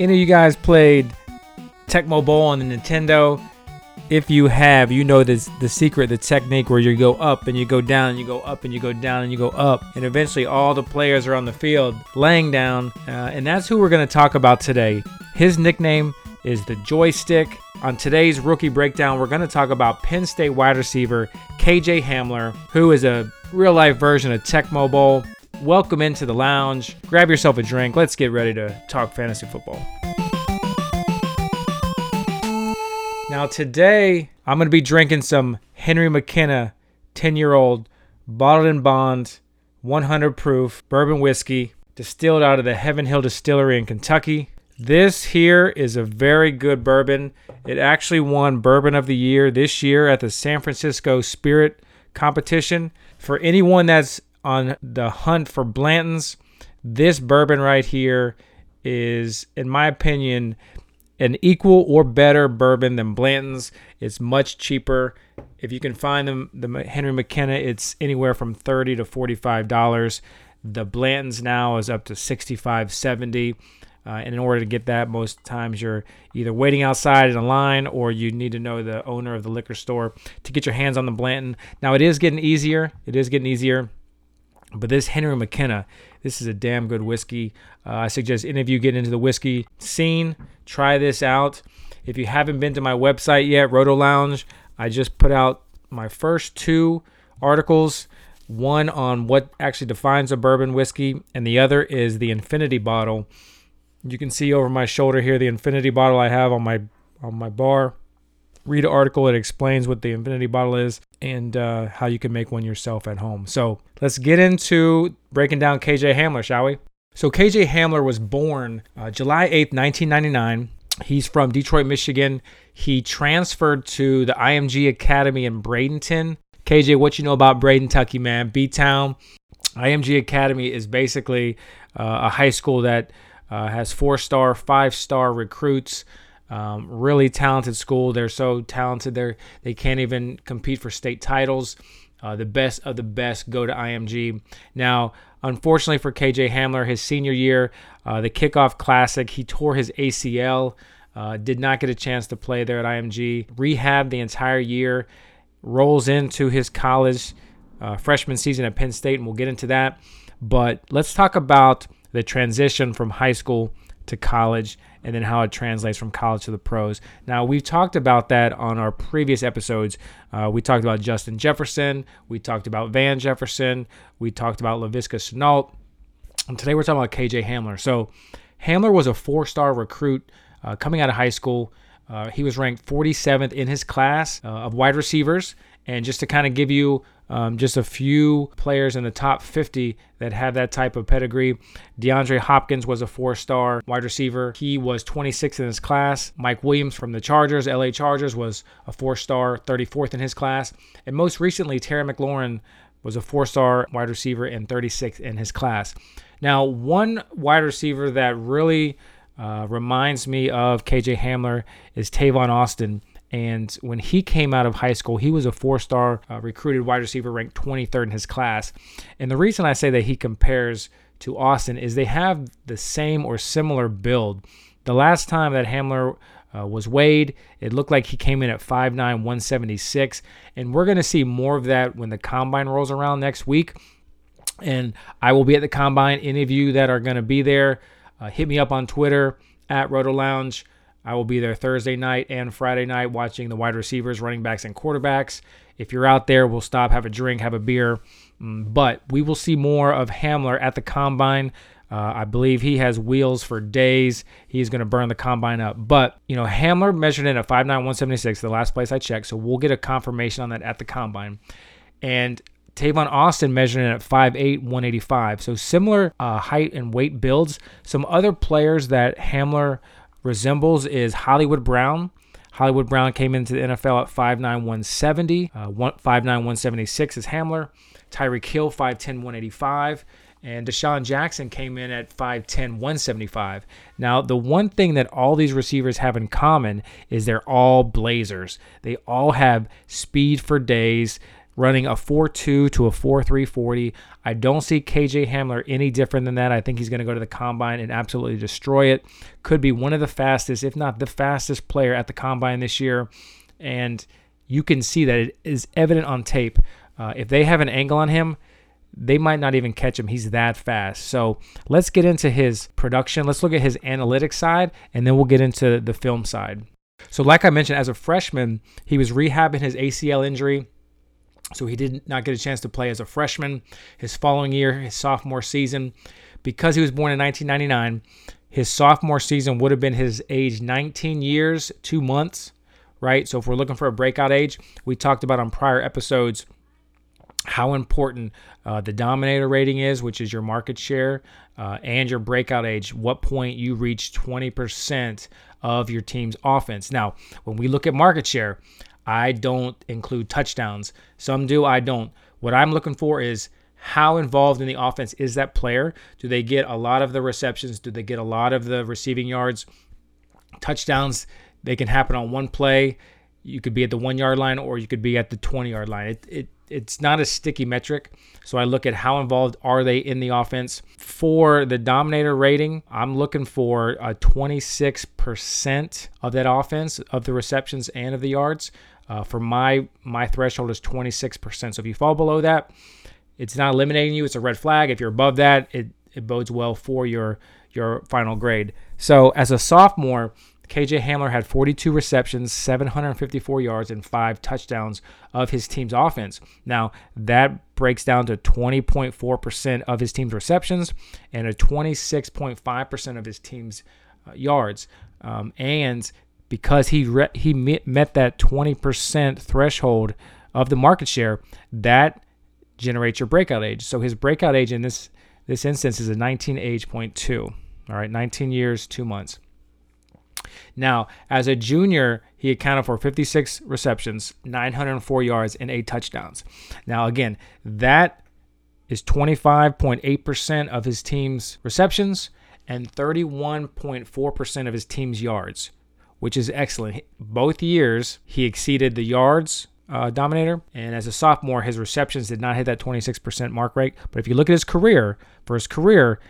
Any of you guys played Tecmo Bowl on the Nintendo? If you have, you know this, the secret, the technique where you go up and you go down, and you go up and you go down and you go up. And eventually all the players are on the field laying down. And that's who we're going to talk about today. His nickname is the Joystick. On today's Rookie Breakdown, we're going to talk about Penn State wide receiver KJ Hamler, who is a real-life version of Tecmo Bowl. Welcome into the lounge. Grab yourself a drink. Let's get ready to talk fantasy football. Now today, I'm going to be drinking some Henry McKenna 10-year-old bottled in bond, 100 proof bourbon whiskey distilled out of the Heaven Hill Distillery in Kentucky. This here is a very good bourbon. It actually won Bourbon of the Year this year at the San Francisco Spirit Competition. For anyone that's on the hunt for Blanton's, this bourbon right here is, in my opinion, an equal or better bourbon than Blanton's. It's much cheaper. If you can find them, the Henry McKenna, it's anywhere from $30 to $45. The Blanton's now is up to $65, $70. And in order to get that, most times you're either waiting outside in a line or you need to know the owner of the liquor store to get your hands on the Blanton. Now, it is getting easier. But this Henry McKenna, this is a damn good whiskey. I suggest any of you get into the whiskey scene. Try this out. If you haven't been to my website yet, Roto Lounge, I just put out my first two articles. One on what actually defines a bourbon whiskey, and the other is the Infinity Bottle. You can see over my shoulder here the Infinity Bottle I have on my bar. Read an article. It explains what the Infinity Bottle is and how you can make one yourself at home. So let's get into breaking down KJ Hamler, shall we? So KJ Hamler was born July 8th, 1999. He's from Detroit, Michigan. He transferred to the IMG Academy in Bradenton. KJ, what you know about Bradenton, Kentucky, man? B-Town. IMG Academy is basically a high school that has 4-star, 5-star recruits. Really talented school. They're so talented they can't even compete for state titles. The best of the best go to IMG. Now, unfortunately for KJ Hamler, his senior year, the kickoff classic, he tore his ACL, did not get a chance to play there at IMG. Rehabbed the entire year, rolls into his college freshman season at Penn State, and we'll get into that. But let's talk about the transition from high school to college, and then how it translates from college to the pros. Now, we've talked about that on our previous episodes. We talked about Justin Jefferson. We talked about Van Jefferson. We talked about Laviska Shenault. And today we're talking about KJ Hamler. So Hamler was a 4-star recruit coming out of high school. He was ranked 47th in his class of wide receivers. And just to kind of give you just a few players in the top 50 that have that type of pedigree. DeAndre Hopkins was a 4-star wide receiver. He was 26th in his class. Mike Williams from the Chargers, LA Chargers, was a 4-star, 34th in his class. And most recently, Terry McLaurin was a 4-star wide receiver and 36th in his class. Now, one wide receiver that really reminds me of KJ Hamler is Tavon Austin. And when he came out of high school, he was a 4-star recruited wide receiver, ranked 23rd in his class. And the reason I say that he compares to Austin is they have the same or similar build. The last time that Hamler was weighed, it looked like he came in at 5'9", 176. And we're going to see more of that when the Combine rolls around next week. And I will be at the Combine. Any of you that are going to be there, hit me up on Twitter, at Roto Lounge. I will be there Thursday night and Friday night watching the wide receivers, running backs, and quarterbacks. If you're out there, we'll stop, have a drink, have a beer. But we will see more of Hamler at the Combine. I believe he has wheels for days. He's going to burn the Combine up. But, you know, Hamler measured in at 5'9", 176, the last place I checked. So we'll get a confirmation on that at the Combine. And Tavon Austin measured in at 5'8", 185. So similar height and weight builds. Some other players that Hamler resembles is Hollywood Brown. Hollywood Brown came into the NFL at 5'9", 170. 5'9", 176 is Hamler. Tyreek Hill, 5'10", 185. And Deshaun Jackson came in at 5'10", 175. Now, the one thing that all these receivers have in common is they're all blazers. They all have speed for days, running a 4.2 to a 4.3 40. I don't see KJ Hamler any different than that. I think he's going to go to the combine and absolutely destroy it. Could be one of the fastest, if not the fastest player at the combine this year. And you can see that it is evident on tape. If they have an angle on him, they might not even catch him. He's that fast. So let's get into his production. Let's look at his analytics side, and then we'll get into the film side. So like I mentioned, as a freshman, he was rehabbing his ACL injury. So he did not get a chance to play as a freshman. His following year, his sophomore season, because he was born in 1999, his sophomore season would have been his age 19 years, 2 months, right? So if we're looking for a breakout age, we talked about on prior episodes how important the Dominator rating is, which is your market share, and your breakout age, what point you reach 20% of your team's offense. Now, when we look at market share, I don't include touchdowns. Some do, I don't. What I'm looking for is how involved in the offense is that player? Do they get a lot of the receptions? Do they get a lot of the receiving yards? Touchdowns, they can happen on one play. You could be at the 1 yard line or you could be at the 20 yard line. It's not a sticky metric. So I look at how involved are they in the offense. For the Dominator rating, I'm looking for a 26% of that offense, of the receptions and of the yards. For my threshold is 26%. So if you fall below that, it's not eliminating you. It's a red flag. If you're above that, it bodes well for your final grade. So as a sophomore, KJ Hamler had 42 receptions, 754 yards, and 5 touchdowns of his team's offense. Now, that breaks down to 20.4% of his team's receptions and a 26.5% of his team's yards. And because he met that 20% threshold of the market share, that generates your breakout age. So his breakout age in this instance is a 19.2. All right, 19 years, 2 months. Now, as a junior, he accounted for 56 receptions, 904 yards, and 8 touchdowns. Now, again, that is 25.8% of his team's receptions and 31.4% of his team's yards, which is excellent. Both years, he exceeded the yards dominator, and as a sophomore, his receptions did not hit that 26% mark rate. But if you look at his career, for his career,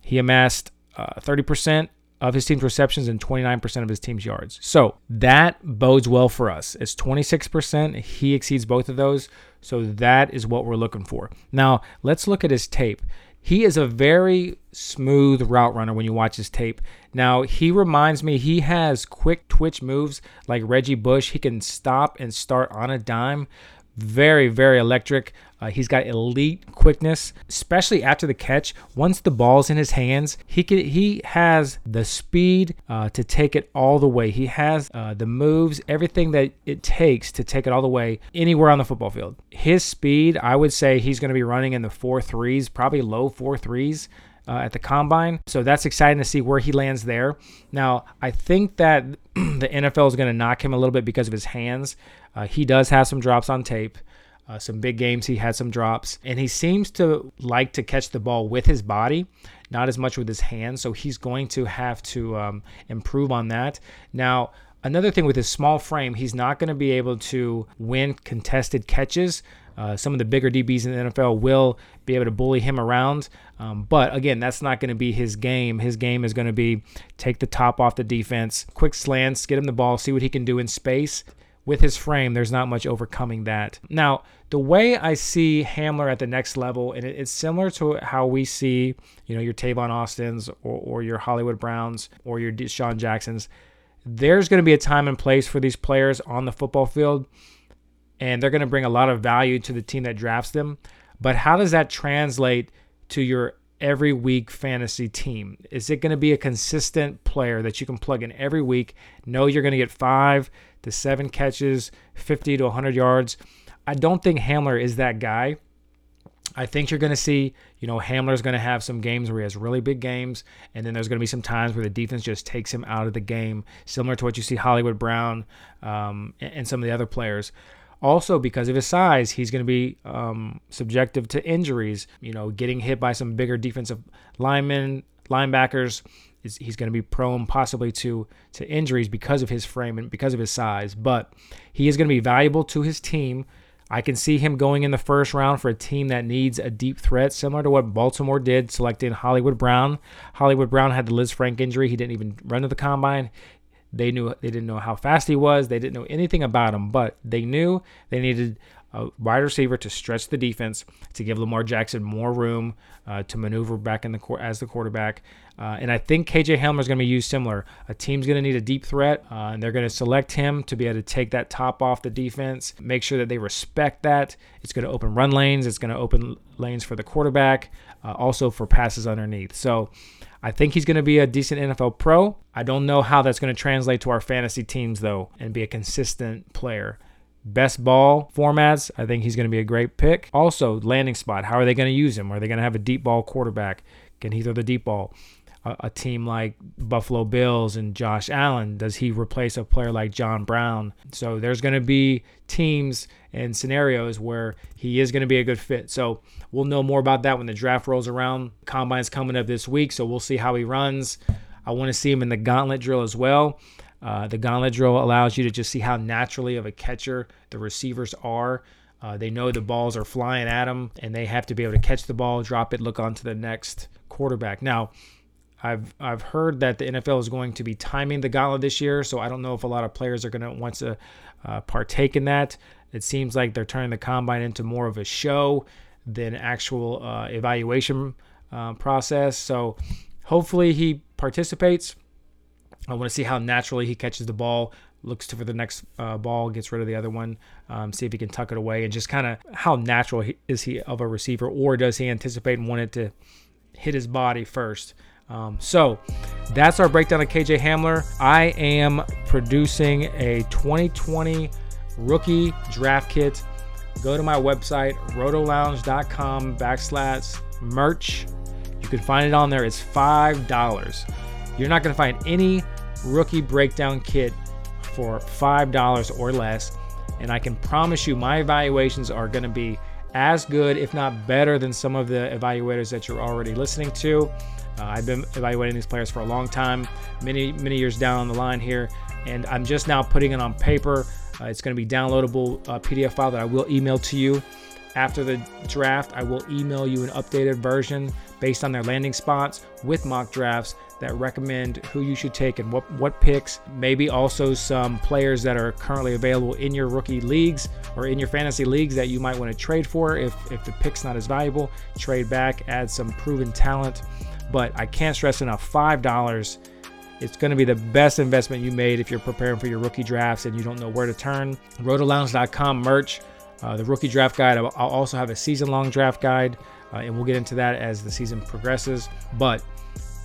he amassed 30%. Of his team's receptions and 29% of his team's yards. So that bodes well for us. It's 26%. He exceeds both of those. So that is what we're looking for. Now, let's look at his tape. He is a very smooth route runner when you watch his tape. Now, he reminds me, he has quick twitch moves like Reggie Bush. He can stop and start on a dime. Very, very electric. He's got elite quickness, especially after the catch. Once the ball's in his hands, he has the speed to take it all the way. He has the moves, everything that it takes to take it all the way anywhere on the football field. His speed, I would say he's going to be running in the 4.3s, probably low 4.3s at the combine. So that's exciting to see where he lands there. Now, I think that the NFL is going to knock him a little bit because of his hands. He does have some drops on tape. Some big games, he had some drops. And he seems to like to catch the ball with his body, not as much with his hands. So he's going to have to improve on that. Now, another thing with his small frame, he's not going to be able to win contested catches. Some of the bigger DBs in the NFL will be able to bully him around. But again, that's not going to be his game. His game is going to be take the top off the defense, quick slants, get him the ball, see what he can do in space. With his frame, there's not much overcoming that. Now, the way I see Hamler at the next level, and it's similar to how we see, your Tavon Austins or your Hollywood Browns or your Deshaun Jacksons, there's going to be a time and place for these players on the football field, and they're going to bring a lot of value to the team that drafts them. But how does that translate to your every week fantasy team? Is it going to be a consistent player that you can plug in every week? No, you're going to get 5 to 7 catches, 50 to 100 yards. I don't think Hamler is that guy. I think you're going to see, Hamler's going to have some games where he has really big games, and then there's going to be some times where the defense just takes him out of the game, similar to what you see Hollywood Brown and some of the other players. Also, because of his size, he's going to be subjective to injuries, getting hit by some bigger defensive linemen, linebackers. He's going to be prone possibly to injuries because of his frame and because of his size. But he is going to be valuable to his team. I can see him going in the first round for a team that needs a deep threat, similar to what Baltimore did selecting Hollywood Brown. Hollywood Brown had the Liz Frank injury. He didn't even run to the combine. They didn't know how fast he was. They didn't know anything about him, but they knew they needed a wide receiver to stretch the defense, to give Lamar Jackson more room to maneuver back in the as the quarterback. And I think KJ Hamler is going to be used similar. A team's going to need a deep threat, and they're going to select him to be able to take that top off the defense, make sure that they respect that. It's going to open run lanes. It's going to open lanes for the quarterback, also for passes underneath. So I think he's going to be a decent NFL pro. I don't know how that's going to translate to our fantasy teams, though, and be a consistent player. Best ball formats, I think he's going to be a great pick. Also, landing spot, how are they going to use him? Are they going to have a deep ball quarterback? Can he throw the deep ball? A team like Buffalo Bills and Josh Allen, does he replace a player like John Brown? So there's going to be teams and scenarios where he is going to be a good fit. So we'll know more about that when the draft rolls around. Combine's coming up this week, so we'll see how he runs. I want to see him in the gauntlet drill as well. The gauntlet drill allows you to just see how naturally of a catcher the receivers are. They know the balls are flying at them, and they have to be able to catch the ball, drop it, look on to the next quarterback. Now, I've heard that the NFL is going to be timing the gauntlet this year, so I don't know if a lot of players are going to want to partake in that. It seems like they're turning the combine into more of a show than actual evaluation process. So hopefully he participates. I want to see how naturally he catches the ball, looks for the next ball, gets rid of the other one, see if he can tuck it away, and just kind of how natural is he of a receiver, or does he anticipate and want it to hit his body first? So that's our breakdown of KJ Hamler. I am producing a 2020 rookie draft kit. Go to my website, rotolounge.com/merch. You can find it on there. It's $5. You're not going to find any rookie breakdown kit for $5 or less. And I can promise you my evaluations are going to be as good, if not better, than some of the evaluators that you're already listening to. I've been evaluating these players for a long time, many years down the line here. And I'm just now putting it on paper. It's going to be downloadable PDF file that I will email to you. After the draft, I will email you an updated version based on their landing spots with mock drafts that recommend who you should take and what picks, maybe also some players that are currently available in your rookie leagues or in your fantasy leagues that you might want to trade for. If the pick's not as valuable, trade back, add some proven talent. But I can't stress enough, $5, it's going to be the best investment you made if you're preparing for your rookie drafts and you don't know where to turn. Rotolounge.com merch, the rookie draft guide. I'll also have a season-long draft guide, and we'll get into that as the season progresses. But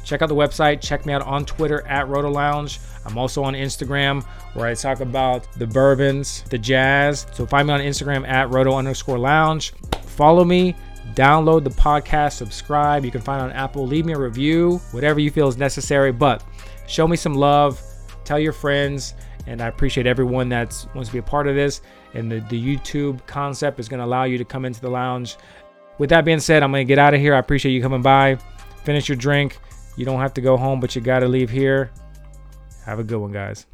check out the website. Check me out on Twitter at Roto Lounge. I'm also on Instagram, where I talk about the bourbons, the jazz. So find me on Instagram at Roto_Lounge. Follow me. Download the podcast. Subscribe. You can find it on Apple. Leave me a review. Whatever you feel is necessary. But show me some love. Tell your friends. And I appreciate everyone that wants to be a part of this. And the YouTube concept is going to allow you to come into the lounge. With that being said, I'm going to get out of here. I appreciate you coming by. Finish your drink. You don't have to go home, but you got to leave here. Have a good one, guys.